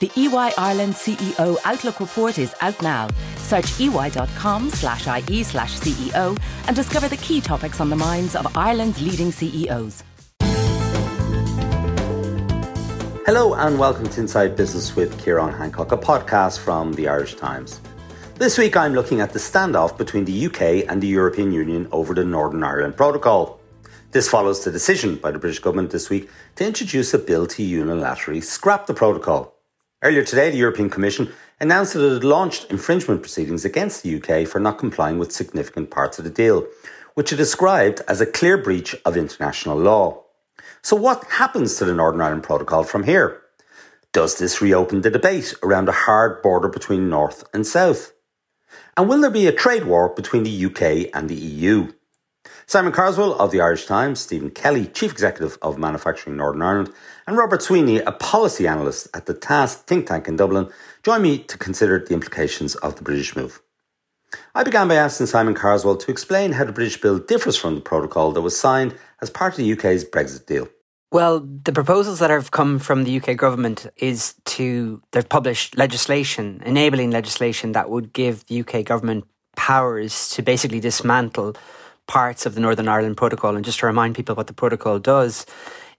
The EY Ireland CEO Outlook report is out now. Search ey.com/ie/CEO and discover the key topics on the minds of Ireland's leading CEOs. Hello and welcome to Inside Business with Ciarán Hancock, a podcast from the Irish Times. This week I'm looking at the standoff between the UK and the European Union over the Northern Ireland Protocol. This follows the decision by the British government this week to introduce a bill to unilaterally scrap the protocol. Earlier today, the European Commission announced that it had launched infringement proceedings against the UK for not complying with significant parts of the deal, which it described as a clear breach of international law. So what happens to the Northern Ireland Protocol from here? Does this reopen the debate around a hard border between North and South? And will there be a trade war between the UK and the EU? Simon Carswell of the Irish Times, Stephen Kelly, Chief Executive of Manufacturing Northern Ireland, and Robert Sweeney, a policy analyst at the TAS Think Tank in Dublin, join me to consider the implications of the British move. I began by asking Simon Carswell to explain how the British bill differs from the protocol that was signed as part of the UK's Brexit deal. Well, the proposals that have come from the UK government is they've published legislation, enabling legislation that would give the UK government powers to basically dismantle parts of the Northern Ireland Protocol. And just to remind people what the protocol does,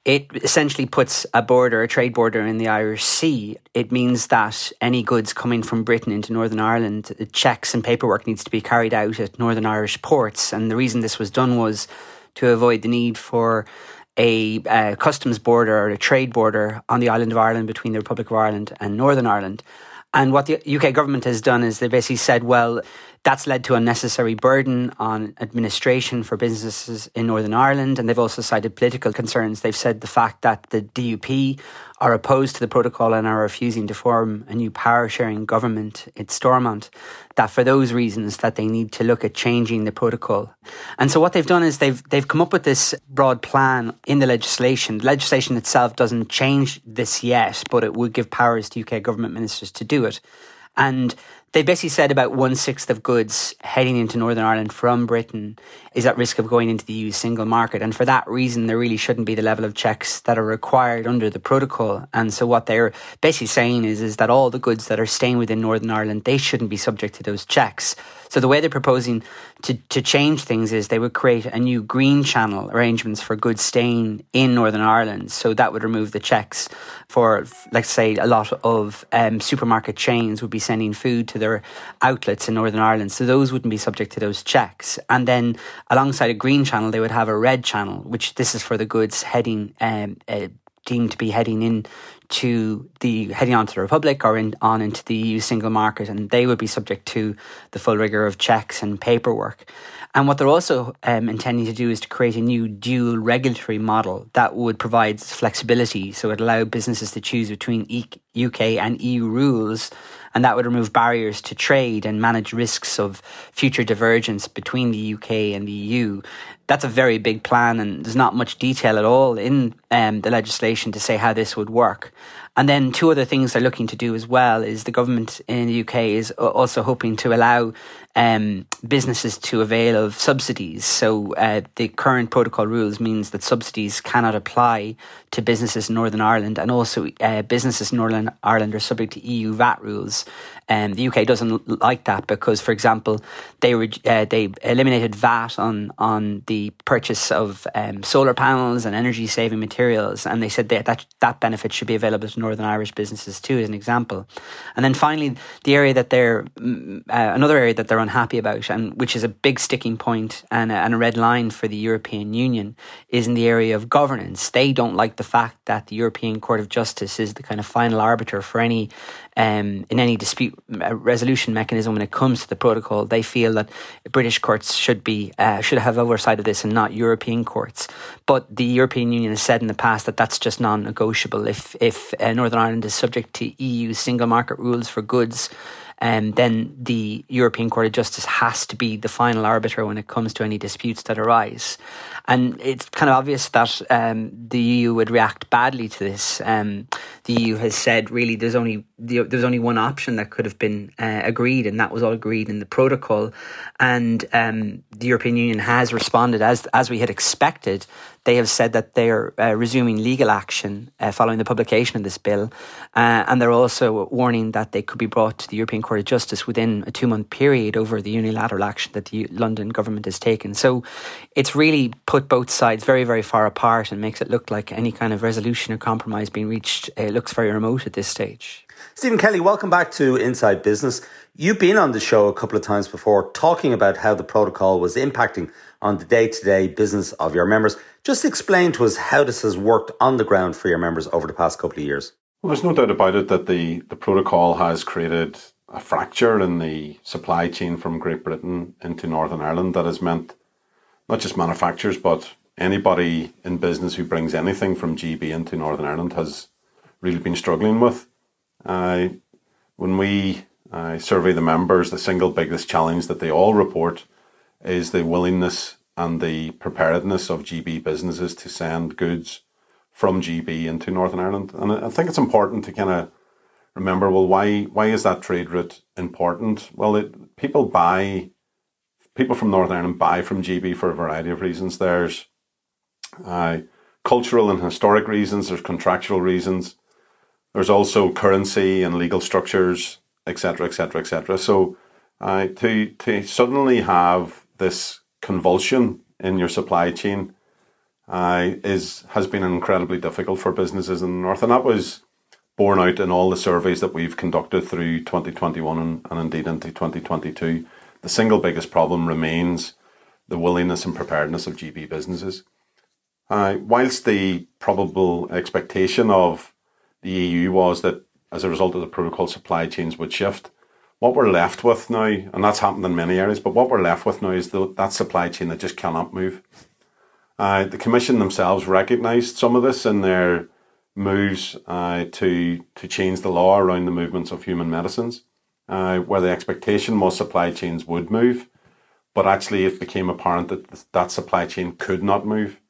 it essentially puts a trade border in the Irish Sea. It means that any goods coming from Britain into Northern Ireland, checks and paperwork needs to be carried out at Northern Irish ports. And the reason this was done was to avoid the need for a customs border or a trade border on the island of Ireland between the Republic of Ireland and Northern Ireland. And what the UK government has done is they basically said, well, that's led to unnecessary burden on administration for businesses in Northern Ireland. And they've also cited political concerns. They've said the fact that the DUP are opposed to the protocol and are refusing to form a new power-sharing government at Stormont, that for those reasons that they need to look at changing the protocol. And so what they've done is they've come up with this broad plan in the legislation. The legislation itself doesn't change this yet, but it would give powers to UK government ministers to do it. And they basically said about 1/6 of goods heading into Northern Ireland from Britain is at risk of going into the EU single market. And for that reason, there really shouldn't be the level of checks that are required under the protocol. And so what they're basically saying is that all the goods that are staying within Northern Ireland, they shouldn't be subject to those checks. So the way they're proposing to change things is they would create a new green channel arrangements for goods staying in Northern Ireland. So that would remove the checks for, let's say, a lot of supermarket chains would be sending food to their outlets in Northern Ireland. So those wouldn't be subject to those checks. And then alongside a green channel, they would have a red channel, which this is for the goods heading deemed to be heading onto the Republic or on into the EU single market, and they would be subject to the full rigour of checks and paperwork. And what they're also intending to do is to create a new dual regulatory model that would provide flexibility, so it allow businesses to choose between UK and EU rules, and that would remove barriers to trade and manage risks of future divergence between the UK and the EU. That's a very big plan, and there's not much detail at all in the legislation to say how this would work. And then two other things they're looking to do as well is the government in the UK is also hoping to allow businesses to avail of subsidies. So the current protocol rules means that subsidies cannot apply to businesses in Northern Ireland, and also businesses in Northern Ireland are subject to EU VAT rules. The UK doesn't like that because, for example, they eliminated VAT on the purchase of solar panels and energy-saving materials, and they said that benefit should be available to Northern Irish businesses too, as an example. And then finally, the area that another area that they're unhappy about, and which is a big sticking point and a red line for the European Union, is in the area of governance. They don't like the fact that the European Court of Justice is the kind of final arbiter for any in any dispute resolution mechanism when it comes to the protocol. They feel that British courts should have oversight of this and not European courts. But the European Union has said in the past that that's just non-negotiable. If Northern Ireland is subject to EU single market rules for goods, then the European Court of Justice has to be the final arbiter when it comes to any disputes that arise. And it's kind of obvious that the EU would react badly to this. The EU has said, really, there's only one option that could have been agreed, and that was all agreed in the protocol. And the European Union has responded, as we had expected, They have said that they are resuming legal action following the publication of this bill. And they're also warning that they could be brought to the European Court of Justice within a 2-month period over the unilateral action that the London government has taken. So it's really put both sides very, very far apart and makes it look like any kind of resolution or compromise being reached looks very remote at this stage. Stephen Kelly, welcome back to Inside Business. You've been on the show a couple of times before talking about how the protocol was impacting on the day-to-day business of your members. Just explain to us how this has worked on the ground for your members over the past couple of years. Well, there's no doubt about it that the protocol has created a fracture in the supply chain from Great Britain into Northern Ireland that has meant not just manufacturers, but anybody in business who brings anything from GB into Northern Ireland has really been struggling with. When we survey the members, the single biggest challenge that they all report is the willingness and the preparedness of GB businesses to send goods from GB into Northern Ireland. And I think it's important to kind of remember, well, why is that trade route important? Well, people from Northern Ireland buy from GB for a variety of reasons. There's cultural and historic reasons, there's contractual reasons, there's also currency and legal structures, etc., etc., etc. So to suddenly have this convulsion in your supply chain has been incredibly difficult for businesses in the north, and that was borne out in all the surveys that we've conducted through 2021 and indeed into 2022. The single biggest problem remains the willingness and preparedness of GB businesses. Whilst the probable expectation of the EU was that as a result of the protocol, supply chains would shift. What we're left with now, and that's happened in many areas, but what we're left with now is that supply chain that just cannot move. The Commission themselves recognised some of this in their moves to change the law around the movements of human medicines, where the expectation was supply chains would move, but actually it became apparent that that supply chain could not move.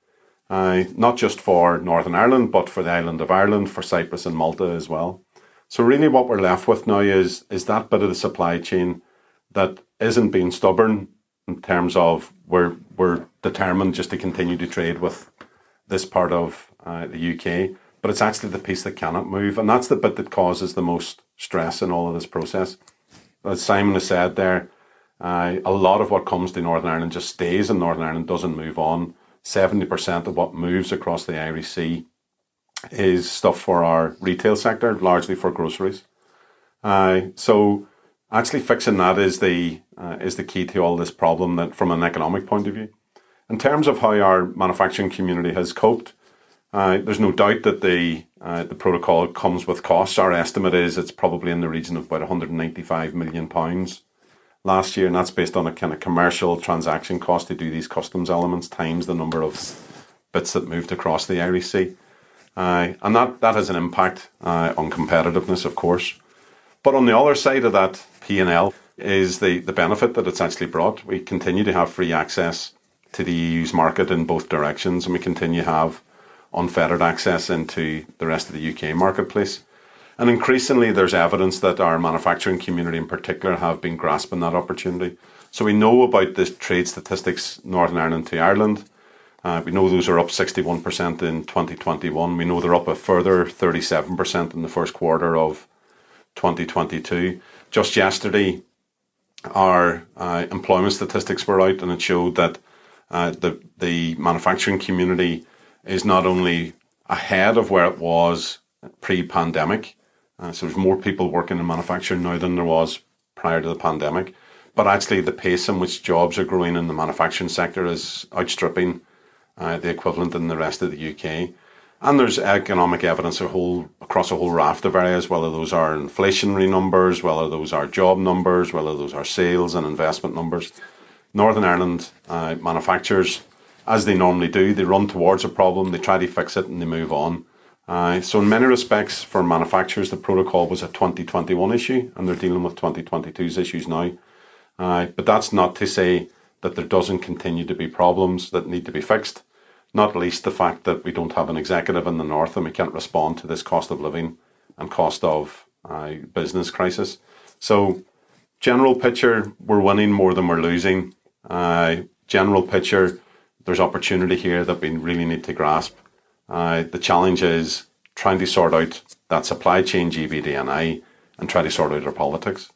Not just for Northern Ireland, but for the island of Ireland, for Cyprus and Malta as well. So really what we're left with now is that bit of the supply chain that isn't being stubborn in terms of we're determined just to continue to trade with this part of the UK, but it's actually the piece that cannot move. And that's the bit that causes the most stress in all of this process. As Simon has said there, a lot of what comes to Northern Ireland just stays in Northern Ireland, doesn't move on. 70% of what moves across the Irish Sea is stuff for our retail sector, largely for groceries. So actually fixing that is the key to all this problem that from an economic point of view. In terms of how our manufacturing community has coped, there's no doubt that the protocol comes with costs. Our estimate is it's probably in the region of about £195 million last year, and that's based on a kind of commercial transaction cost to do these customs elements times the number of bits that moved across the Irish Sea. And that has an impact on competitiveness, of course. But on the other side of that P&L is the benefit that it's actually brought. We continue to have free access to the EU's market in both directions, and we continue to have unfettered access into the rest of the UK marketplace. And increasingly, there's evidence that our manufacturing community in particular have been grasping that opportunity. So we know about the trade statistics, Northern Ireland to Ireland. We know those are up 61% in 2021. We know they're up a further 37% in the first quarter of 2022. Just yesterday, our employment statistics were out, and it showed that the manufacturing community is not only ahead of where it was pre-pandemic, so there's more people working in manufacturing now than there was prior to the pandemic, but actually the pace in which jobs are growing in the manufacturing sector is outstripping the equivalent in the rest of the UK. And there's economic evidence across a whole raft of areas, whether those are inflationary numbers, whether those are job numbers, whether those are sales and investment numbers. Northern Ireland manufacturers, as they normally do, they run towards a problem, they try to fix it and they move on. So in many respects for manufacturers, the protocol was a 2021 issue and they're dealing with 2022's issues now. But that's not to say that there doesn't continue to be problems that need to be fixed, not least the fact that we don't have an executive in the north and we can't respond to this cost of living and cost of business crisis. So general picture, we're winning more than we're losing. General picture, there's opportunity here that we really need to grasp. The challenge is trying to sort out that supply chain GBDNI and try to sort out our politics.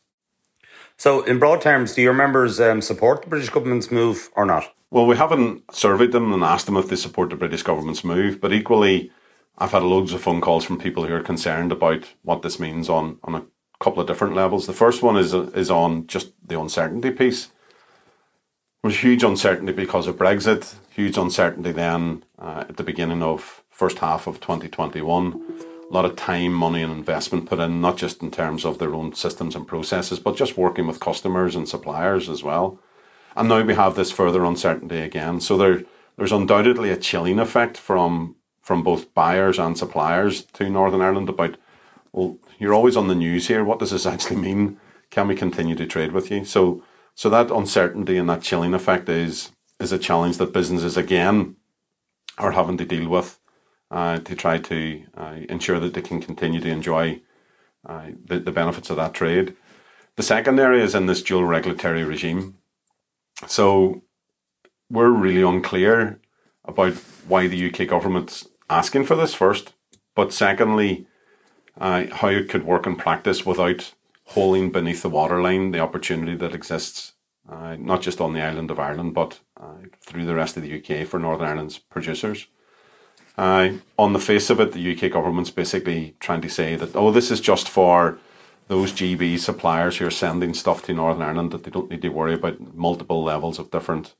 So in broad terms, do your members support the British government's move or not? Well, we haven't surveyed them and asked them if they support the British government's move, but equally I've had loads of phone calls from people who are concerned about what this means on a couple of different levels. The first one is on just the uncertainty piece. There's huge uncertainty because of Brexit, huge uncertainty then at the beginning of first half of 2021. A lot of time, money and investment put in, not just in terms of their own systems and processes, but just working with customers and suppliers as well. And now we have this further uncertainty again. So there's undoubtedly a chilling effect from both buyers and suppliers to Northern Ireland about, well, you're always on the news here. What does this actually mean? Can we continue to trade with you? So that uncertainty and that chilling effect is a challenge that businesses, again, are having to deal with to try to ensure that they can continue to enjoy the benefits of that trade. The second area is in this dual regulatory regime. So we're really unclear about why the UK government's asking for this first, but secondly, how it could work in practice without holding beneath the waterline the opportunity that exists, not just on the island of Ireland, but through the rest of the UK for Northern Ireland's producers. On the face of it, the UK government's basically trying to say that, oh, this is just for those GB suppliers who are sending stuff to Northern Ireland, that they don't need to worry about multiple levels of different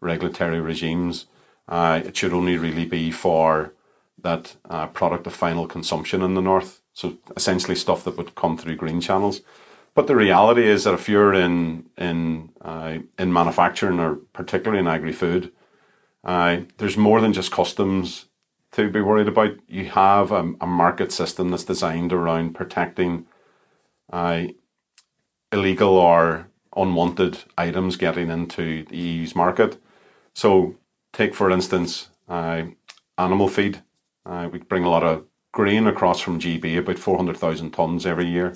regulatory regimes. It should only really be for that product of final consumption in the north. So essentially stuff that would come through green channels. But the reality is that if you're in manufacturing, or particularly in agri-food, there's more than just customs to be worried about. You have a market system that's designed around protecting illegal or unwanted items getting into the EU's market. So take, for instance, animal feed. We bring a lot of grain across from GB, about 400,000 tonnes every year.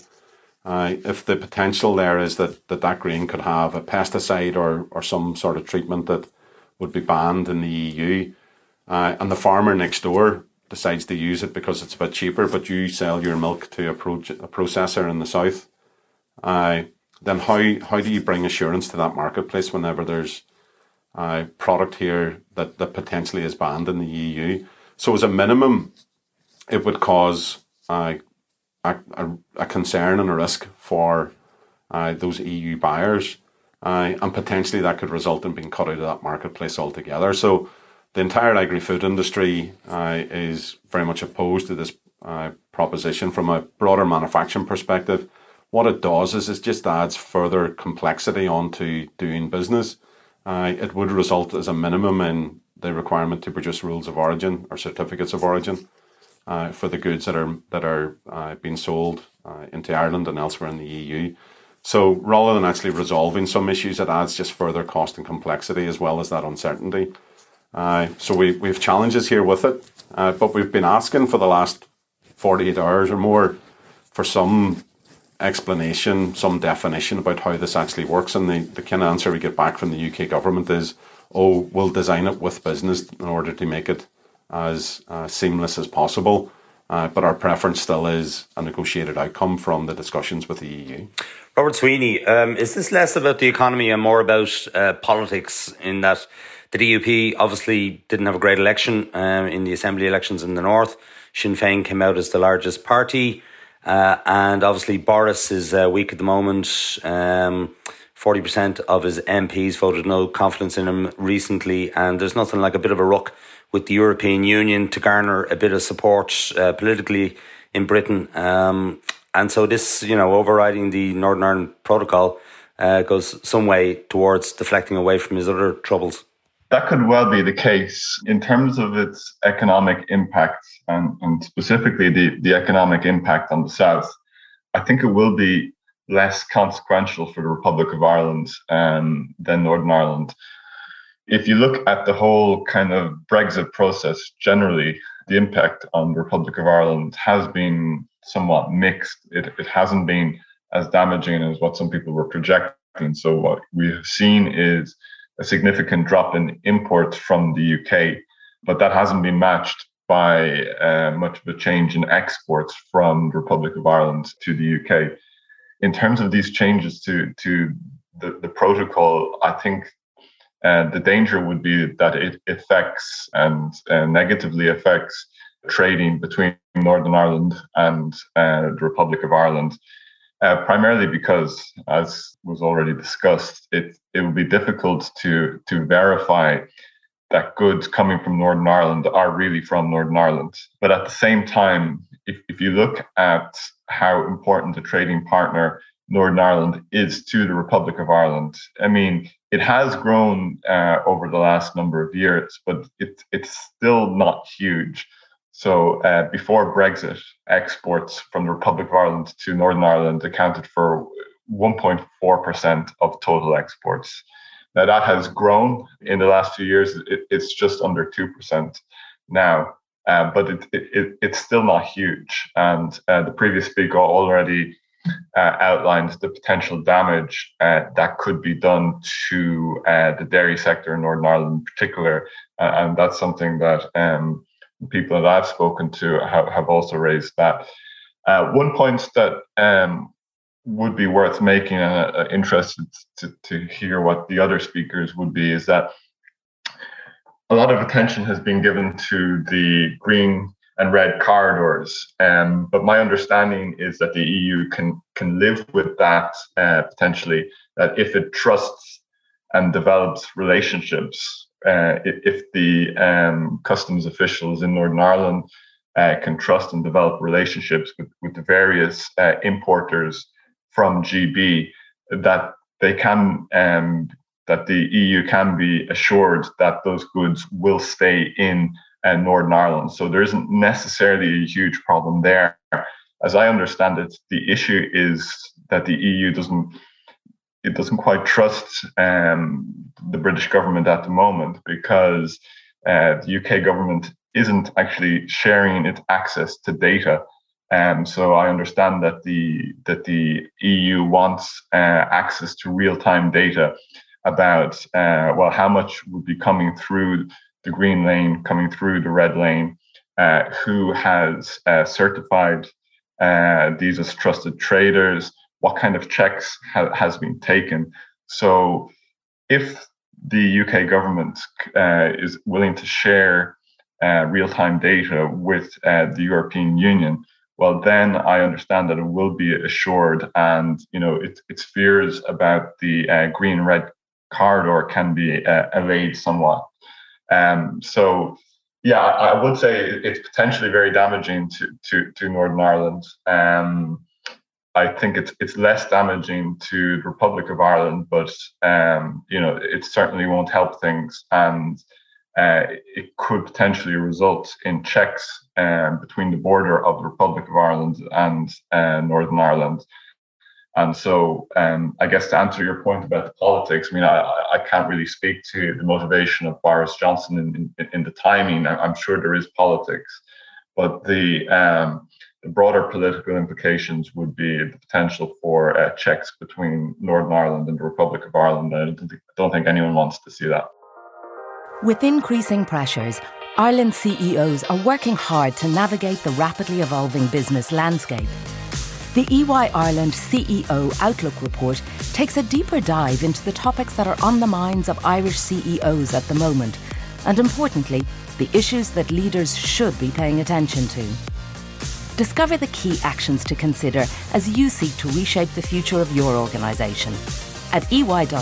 If the potential there is that grain could have a pesticide or some sort of treatment that would be banned in the EU, and the farmer next door decides to use it because it's a bit cheaper, but you sell your milk to a processor in the south, then how do you bring assurance to that marketplace whenever there's a product here that potentially is banned in the EU? So as a minimum, it would cause a concern and a risk for those EU buyers, and potentially that could result in being cut out of that marketplace altogether. So the entire agri-food industry is very much opposed to this proposition from a broader manufacturing perspective. What it does is it just adds further complexity onto doing business. It would result as a minimum in the requirement to produce rules of origin or certificates of origin for the goods that are being sold into Ireland and elsewhere in the EU. So rather than actually resolving some issues, it adds just further cost and complexity as well as that uncertainty. So we have challenges here with it, but we've been asking for the last 48 hours or more for some explanation, some definition about how this actually works. And the kind of answer we get back from the UK government is, oh, we'll design it with business in order to make it as seamless as possible. But our preference still is a negotiated outcome from the discussions with the EU. Robert Sweeney, is this less about the economy and more about politics, in that the DUP obviously didn't have a great election in the assembly elections in the north? Sinn Féin came out as the largest party. And obviously Boris is weak at the moment. 40% of his MPs voted no confidence in him recently, and there's nothing like a bit of a ruck with the European Union to garner a bit of support politically in Britain. And so this, overriding the Northern Ireland Protocol goes some way towards deflecting away from his other troubles. That could well be the case. In terms of its economic impact, and specifically the economic impact on the South, I think it will be less consequential for the Republic of Ireland than Northern Ireland. If you look at the whole kind of Brexit process generally, the impact on the Republic of Ireland has been somewhat mixed. It hasn't been as damaging as what some people were projecting. So what we have seen is a significant drop in imports from the UK, but that hasn't been matched by much of a change in exports from the Republic of Ireland to the UK. In terms of these changes to the protocol, I think the danger would be that it affects and negatively affects trading between Northern Ireland and the Republic of Ireland, primarily because, as was already discussed, it would be difficult to verify that goods coming from Northern Ireland are really from Northern Ireland. But at the same time, if you look at how important a trading partner Northern Ireland is to the Republic of Ireland, I mean, it has grown over the last number of years, but it's still not huge. So before Brexit, exports from the Republic of Ireland to Northern Ireland accounted for 1.4% of total exports. Now, that has grown in the last few years. It's just under 2% now, but it's still not huge. And the previous speaker already outlined the potential damage that could be done to the dairy sector in Northern Ireland in particular. And that's something that people that I've spoken to have also raised that. One point that would be worth making, and interested to hear what the other speakers would be, is that a lot of attention has been given to the green and red corridors. But my understanding is that the EU can live with that potentially, that if it trusts and develops relationships, if the customs officials in Northern Ireland can trust and develop relationships with the various importers from GB, that they can, that the EU can be assured that those goods will stay in Northern Ireland. So there isn't necessarily a huge problem there. As I understand it, the issue is that the EU doesn't quite trust the British government at the moment, because the UK government isn't actually sharing its access to data. So I understand that the EU wants access to real-time data about how much would be coming through the green lane, coming through the red lane, who has certified these as trusted traders, what kind of checks has been taken. So if the UK government is willing to share real-time data with the European Union, well, then I understand that it will be assured, and its fears about the green-red corridor can be allayed somewhat. So, yeah, I would say it's potentially very damaging to Northern Ireland. I think it's less damaging to the Republic of Ireland, but it certainly won't help things, and it could potentially result in checks between the border of the Republic of Ireland and Northern Ireland. And so I guess to answer your point about the politics, I mean, I can't really speak to the motivation of Boris Johnson in the timing. I'm sure there is politics, but the broader political implications would be the potential for checks between Northern Ireland and the Republic of Ireland. I don't think anyone wants to see that. With increasing pressures, Ireland's CEOs are working hard to navigate the rapidly evolving business landscape. The EY Ireland CEO Outlook report takes a deeper dive into the topics that are on the minds of Irish CEOs at the moment, and importantly, the issues that leaders should be paying attention to. Discover the key actions to consider as you seek to reshape the future of your organisation at ey.com/ie/CEO.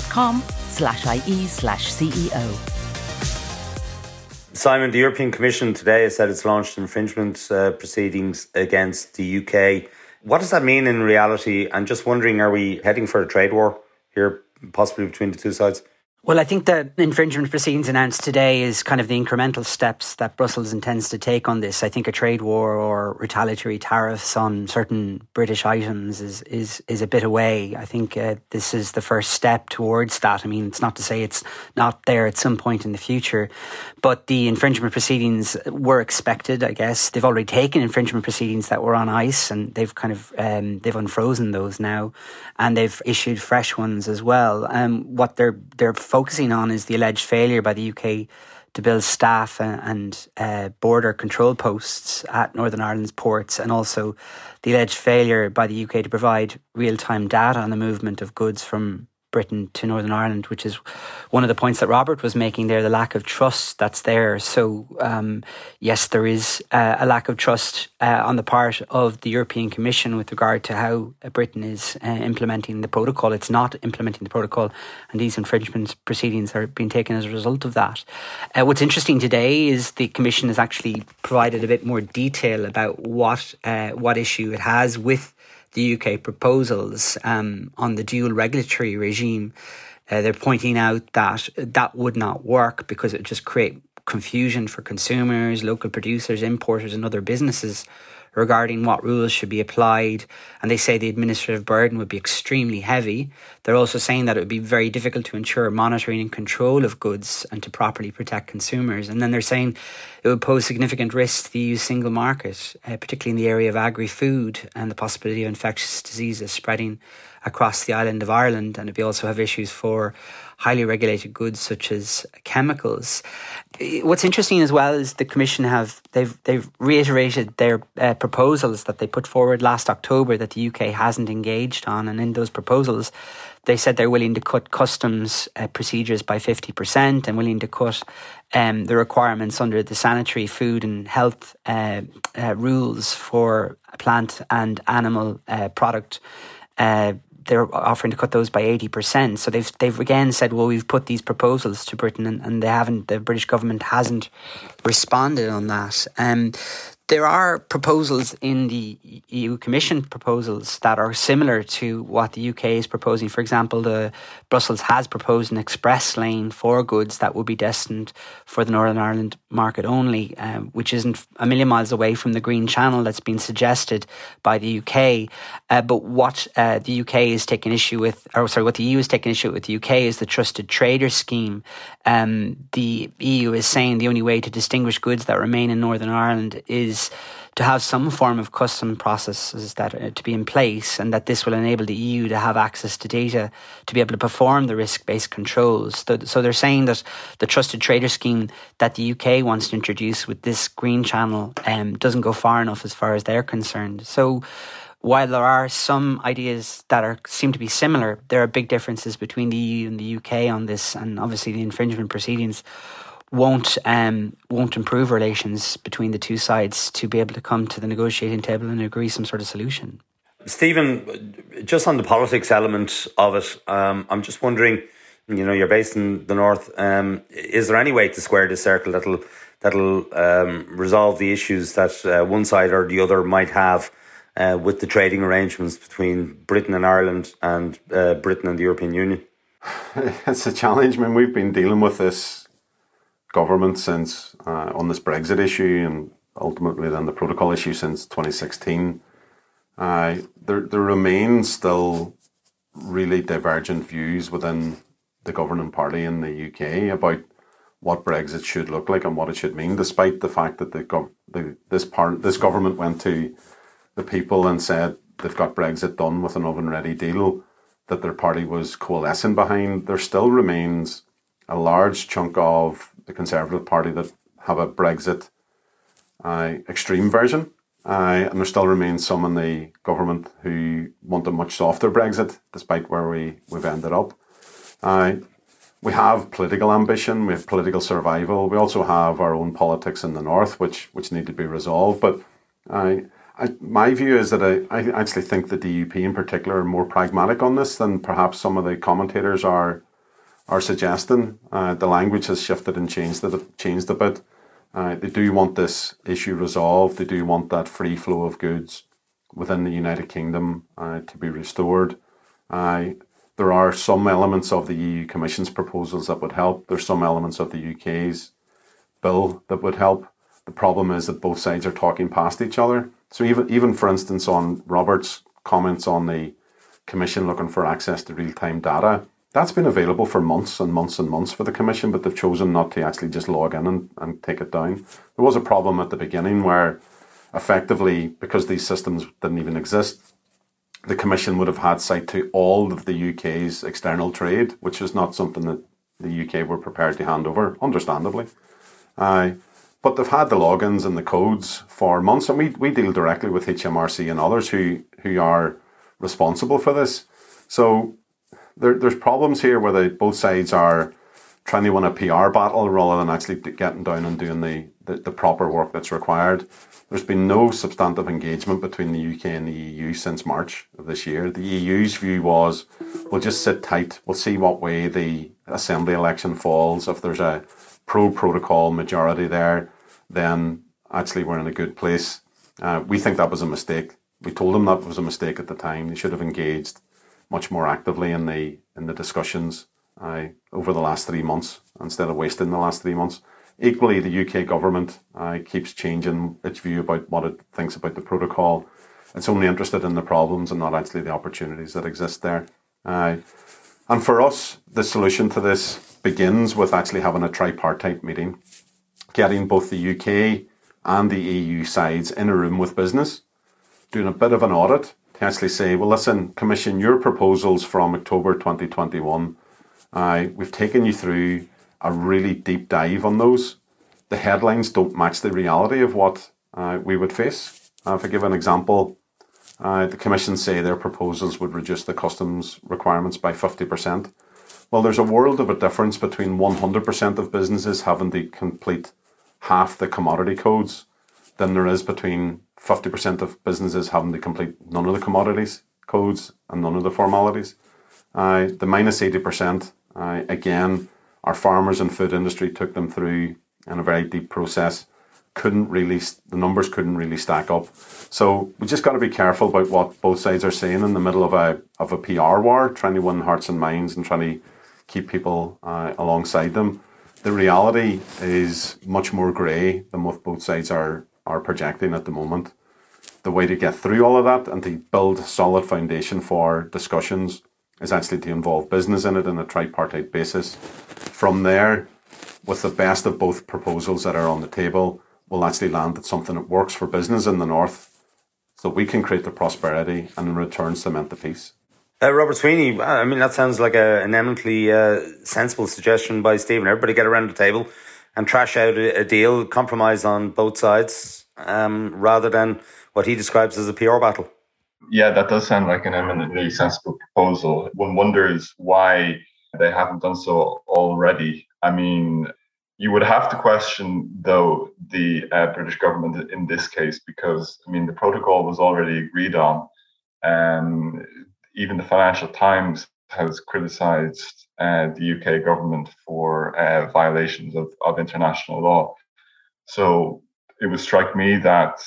Simon, the European Commission today has said it's launched infringement proceedings against the UK. What does that mean in reality? I'm just wondering, are we heading for a trade war here, possibly between the two sides? Well, I think the infringement proceedings announced today is kind of the incremental steps that Brussels intends to take on this. I think a trade war or retaliatory tariffs on certain British items is a bit away. I think this is the first step towards that. I mean, it's not to say it's not there at some point in the future, but the infringement proceedings were expected, I guess. They've already taken infringement proceedings that were on ice, and they've kind of they've unfrozen those now, and they've issued fresh ones as well. What they're focusing on is the alleged failure by the UK to build staff and border control posts at Northern Ireland's ports, and also the alleged failure by the UK to provide real-time data on the movement of goods from Britain to Northern Ireland, which is one of the points that Robert was making there, the lack of trust that's there. So, yes, there is a lack of trust on the part of the European Commission with regard to how Britain is implementing the protocol. It's not implementing the protocol, and these infringement proceedings are being taken as a result of that. What's interesting today is the Commission has actually provided a bit more detail about what issue it has with the UK proposals on the dual regulatory regime. They're pointing out that that would not work because it would just create confusion for consumers, local producers, importers and other businesses regarding what rules should be applied. And they say the administrative burden would be extremely heavy. They're also saying that it would be very difficult to ensure monitoring and control of goods and to properly protect consumers. And then they're saying it would pose significant risks to the EU single market, particularly in the area of agri-food and the possibility of infectious diseases spreading across the island of Ireland. And it would also have issues for highly regulated goods such as chemicals. What's interesting as well is the Commission they've reiterated their proposals that they put forward last October that the UK hasn't engaged on. And in those proposals, they said they're willing to cut customs procedures by 50% and willing to cut the requirements under the sanitary, food and health rules for plant and animal product. They're offering to cut those by 80%. So they've again said, well, we've put these proposals to Britain, and they haven't. The British government hasn't responded on that. There are proposals in the EU Commission proposals that are similar to what the UK is proposing. For example, Brussels has proposed an express lane for goods that would be destined for the Northern Ireland market only, which isn't a million miles away from the Green Channel that's been suggested by the UK. But what the UK is taking issue with, what the EU is taking issue with the UK is the Trusted Trader Scheme. The EU is saying the only way to distinguish goods that remain in Northern Ireland is to have some form of custom processes that are to be in place, and that this will enable the EU to have access to data to be able to perform the risk-based controls. So they're saying that the Trusted Trader Scheme that the UK wants to introduce with this Green Channel doesn't go far enough as far as they're concerned. So while there are some ideas that seem to be similar, there are big differences between the EU and the UK on this, and obviously the infringement proceedings won't improve relations between the two sides to be able to come to the negotiating table and agree some sort of solution. Stephen, just on the politics element of it, I'm just wondering, you're based in the north. Is there any way to square this circle that'll resolve the issues that one side or the other might have with the trading arrangements between Britain and Ireland and Britain and the European Union? It's a challenge. I mean, we've been dealing with this government since on this Brexit issue, and ultimately then the protocol issue since 2016, there remain still really divergent views within the governing party in the UK about what Brexit should look like and what it should mean. Despite the fact that this government went to the people and said they've got Brexit done with an oven-ready deal that their party was coalescing behind, there still remains a large chunk of the Conservative Party that have a Brexit extreme version. And there still remains some in the government who want a much softer Brexit, despite where we've ended up. We have political ambition, we have political survival. We also have our own politics in the north, which need to be resolved. But my view is that I actually think the DUP in particular are more pragmatic on this than perhaps some of the commentators are suggesting. The language has shifted and changed a bit. They do want this issue resolved. They do want that free flow of goods within the United Kingdom to be restored. There are some elements of the EU Commission's proposals that would help. There's some elements of the UK's bill that would help. The problem is that both sides are talking past each other. So even for instance, on Robert's comments on the Commission looking for access to real-time data, that's been available for months and months and months for the Commission, but they've chosen not to actually just log in and take it down. There was a problem at the beginning where effectively, because these systems didn't even exist, the Commission would have had sight to all of the UK's external trade, which is not something that the UK were prepared to hand over, understandably. But they've had the logins and the codes for months, and we deal directly with HMRC and others who are responsible for this. So there's problems here where both sides are trying to win a PR battle rather than actually getting down and doing the proper work that's required. There's been no substantive engagement between the UK and the EU since March of this year. The EU's view was, we'll just sit tight, we'll see what way the assembly election falls. If there's a pro-protocol majority there, then actually we're in a good place. We think that was a mistake. We told them that was a mistake at the time. They should have engaged much more actively in the discussions over the last 3 months instead of wasting the last 3 months. Equally, the UK government keeps changing its view about what it thinks about the protocol. It's only interested in the problems and not actually the opportunities that exist there. And for us, the solution to this begins with actually having a tripartite meeting, getting both the UK and the EU sides in a room with business, doing a bit of an audit to actually say, well, listen, Commission, your proposals from October 2021, we've taken you through a really deep dive on those. The headlines don't match the reality of what we would face. If I give an example, the Commission say their proposals would reduce the customs requirements by 50%. Well, there's a world of a difference between 100% of businesses having to complete half the commodity codes than there is between 50% of businesses having to complete none of the commodities codes and none of the formalities. The minus 80%, again, our farmers and food industry took them through in a very deep process. The numbers couldn't really stack up. So we just got to be careful about what both sides are saying in the middle of a PR war, trying to win hearts and minds and trying to keep people alongside them. The reality is much more grey than what both sides are projecting at the moment. The way to get through all of that and to build a solid foundation for discussions is actually to involve business in it on a tripartite basis. From there, with the best of both proposals that are on the table, we'll actually land at something that works for business in the north so we can create the prosperity and in return cement the peace. Robert Sweeney, I mean, that sounds like an eminently sensible suggestion by Stephen. Everybody get around the table and trash out a deal, compromise on both sides, rather than what he describes as a PR battle. Yeah, that does sound like an eminently sensible proposal. One wonders why they haven't done so already. I mean, you would have to question, though, the British government in this case, because, I mean, the protocol was already agreed on. Even the Financial Times has criticised the UK government for violations of international law. So it would strike me that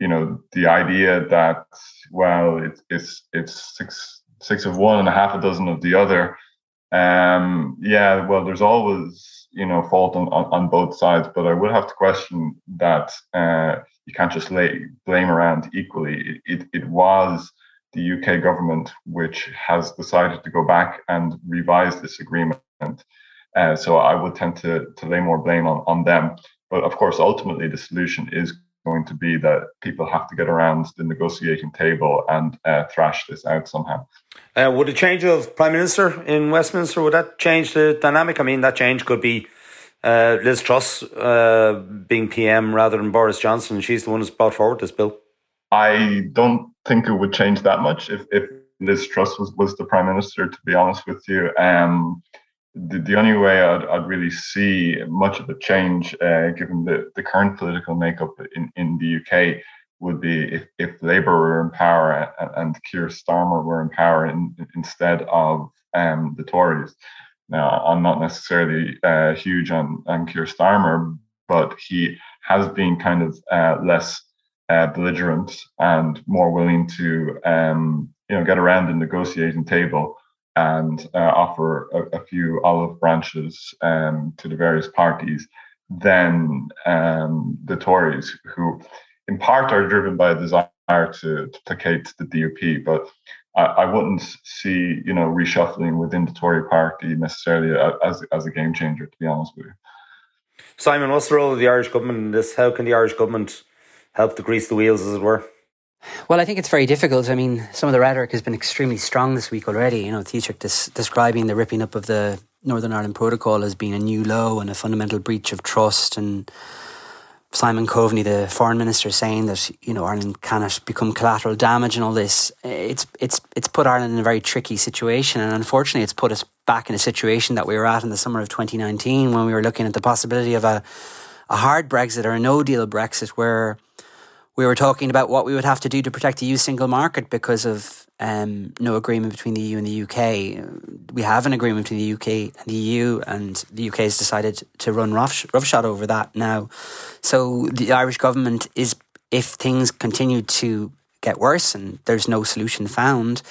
you know, the idea that, well, it's six of one and half a dozen of the other. Yeah, well, there's always, you know, fault on both sides, but I would have to question that you can't just lay blame around equally. It was the UK government which has decided to go back and revise this agreement. So I would tend to lay more blame on them. But of course, ultimately, the solution is going to be that people have to get around the negotiating table and thrash this out somehow. Would a change of Prime Minister in Westminster, would that change the dynamic? I mean, that change could be Liz Truss being PM rather than Boris Johnson. She's the one who's brought forward this bill. I don't think it would change that much if Liz Truss was the Prime Minister, to be honest with you. The only way I'd really see much of a change, given the current political makeup in the UK, would be if Labour were in power and Keir Starmer were in power instead of the Tories. Now, I'm not necessarily huge on Keir Starmer, but he has been kind of less belligerent and more willing to get around the negotiating table and offer a few olive branches to the various parties than the Tories, who in part are driven by a desire to placate the DUP. But I wouldn't see, you know, reshuffling within the Tory party necessarily as a game changer, to be honest with you. Simon, what's the role of the Irish government in this? How can the Irish government help to grease the wheels, as it were? Well, I think it's very difficult. I mean, some of the rhetoric has been extremely strong this week already. You know, Taoiseach describing the ripping up of the Northern Ireland Protocol as being a new low and a fundamental breach of trust, and Simon Coveney, the foreign minister, saying that, you know, Ireland cannot become collateral damage and all this. It's put Ireland in a very tricky situation, and unfortunately it's put us back in a situation that we were at in the summer of 2019 when we were looking at the possibility of a hard Brexit or a no-deal Brexit, where we were talking about what we would have to do to protect the EU single market because of no agreement between the EU and the UK. We have an agreement between the UK and the EU, and the UK has decided to run roughshod over that now. So the Irish government is, if things continue to get worse and there's no solution found,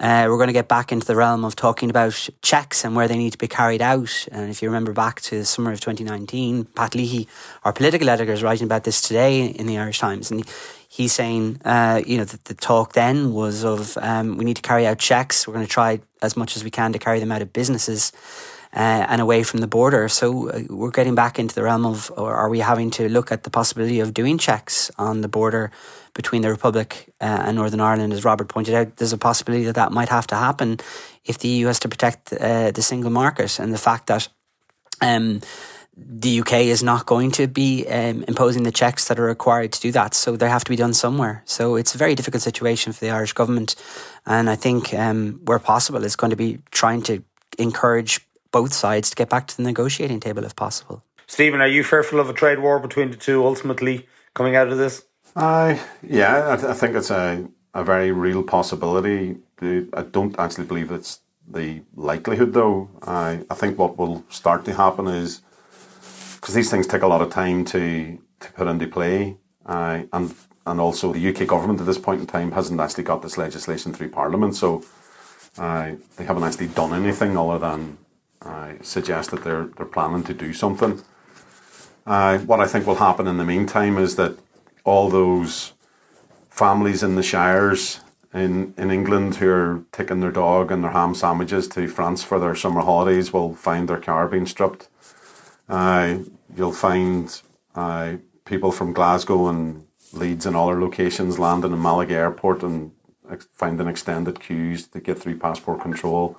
we're going to get back into the realm of talking about checks and where they need to be carried out. And if you remember back to the summer of 2019, Pat Leahy, our political editor, is writing about this today in the Irish Times. And he's saying, you know, that the talk then was of we need to carry out checks. We're going to try as much as we can to carry them out of businesses and away from the border. So we're getting back into the realm of, or are we having to look at the possibility of doing checks on the border between the Republic and Northern Ireland? As Robert pointed out, there's a possibility that that might have to happen if the EU has to protect the single market, and the fact that the UK is not going to be imposing the checks that are required to do that. So they have to be done somewhere. So it's a very difficult situation for the Irish government. And I think where possible, it's going to be trying to encourage both sides to get back to the negotiating table if possible. Stephen, are you fearful of a trade war between the two ultimately coming out of this? I think it's a very real possibility. I don't actually believe it's the likelihood, though. I think what will start to happen is, because these things take a lot of time to put into play, and also the UK government at this point in time hasn't actually got this legislation through Parliament, so they haven't actually done anything other than suggest that they're planning to do something. What I think will happen in the meantime is that all those families in the shires in England who are taking their dog and their ham sandwiches to France for their summer holidays will find their car being stripped. You'll find people from Glasgow and Leeds and other locations landing in Malaga Airport and finding extended queues to get through passport control.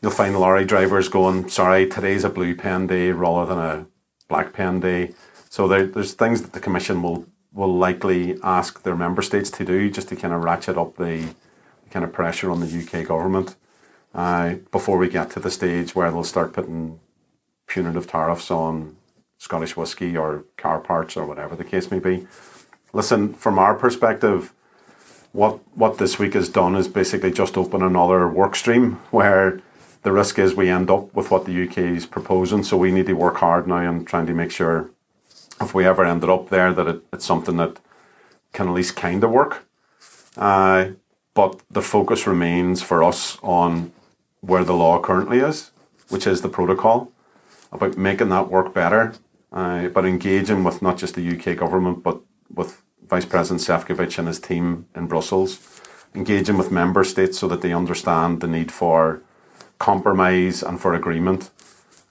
You'll find lorry drivers going, sorry, today's a blue pen day rather than a black pen day. So there's things that the Commission will likely ask their member states to do just to kind of ratchet up the kind of pressure on the UK government before we get to the stage where they'll start putting punitive tariffs on Scottish whisky or car parts or whatever the case may be. Listen, from our perspective, what this week has done is basically just open another work stream where the risk is we end up with what the UK is proposing. So we need to work hard now and trying to make sure if we ever ended up there that it's something that can at least kind of work. But the focus remains for us on where the law currently is, which is the protocol, about making that work better, but engaging with not just the UK government, but with Vice President Sefcovic and his team in Brussels, engaging with member states so that they understand the need for compromise and for agreement.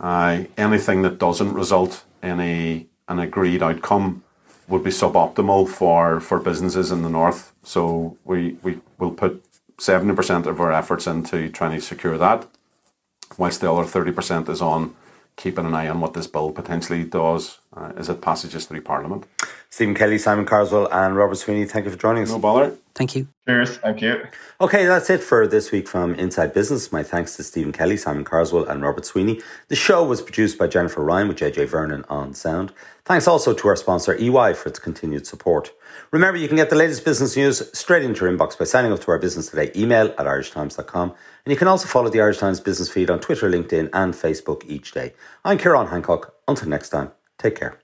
Anything that doesn't result in an agreed outcome would be suboptimal for businesses in the north. So we will put 70% of our efforts into trying to secure that, whilst the other 30% is on keeping an eye on what this bill potentially does as it passages through Parliament. Stephen Kelly, Simon Carswell and Robert Sweeney, thank you for joining us. No bother. Thank you. Cheers. Thank you. Okay, that's it for this week from Inside Business. My thanks to Stephen Kelly, Simon Carswell and Robert Sweeney. The show was produced by Jennifer Ryan with JJ Vernon on sound. Thanks also to our sponsor EY for its continued support. Remember, you can get the latest business news straight into your inbox by signing up to our Business Today email at irishtimes.com. And you can also follow the Irish Times business feed on Twitter, LinkedIn and Facebook each day. I'm Ciarán Hancock. Until next time, take care.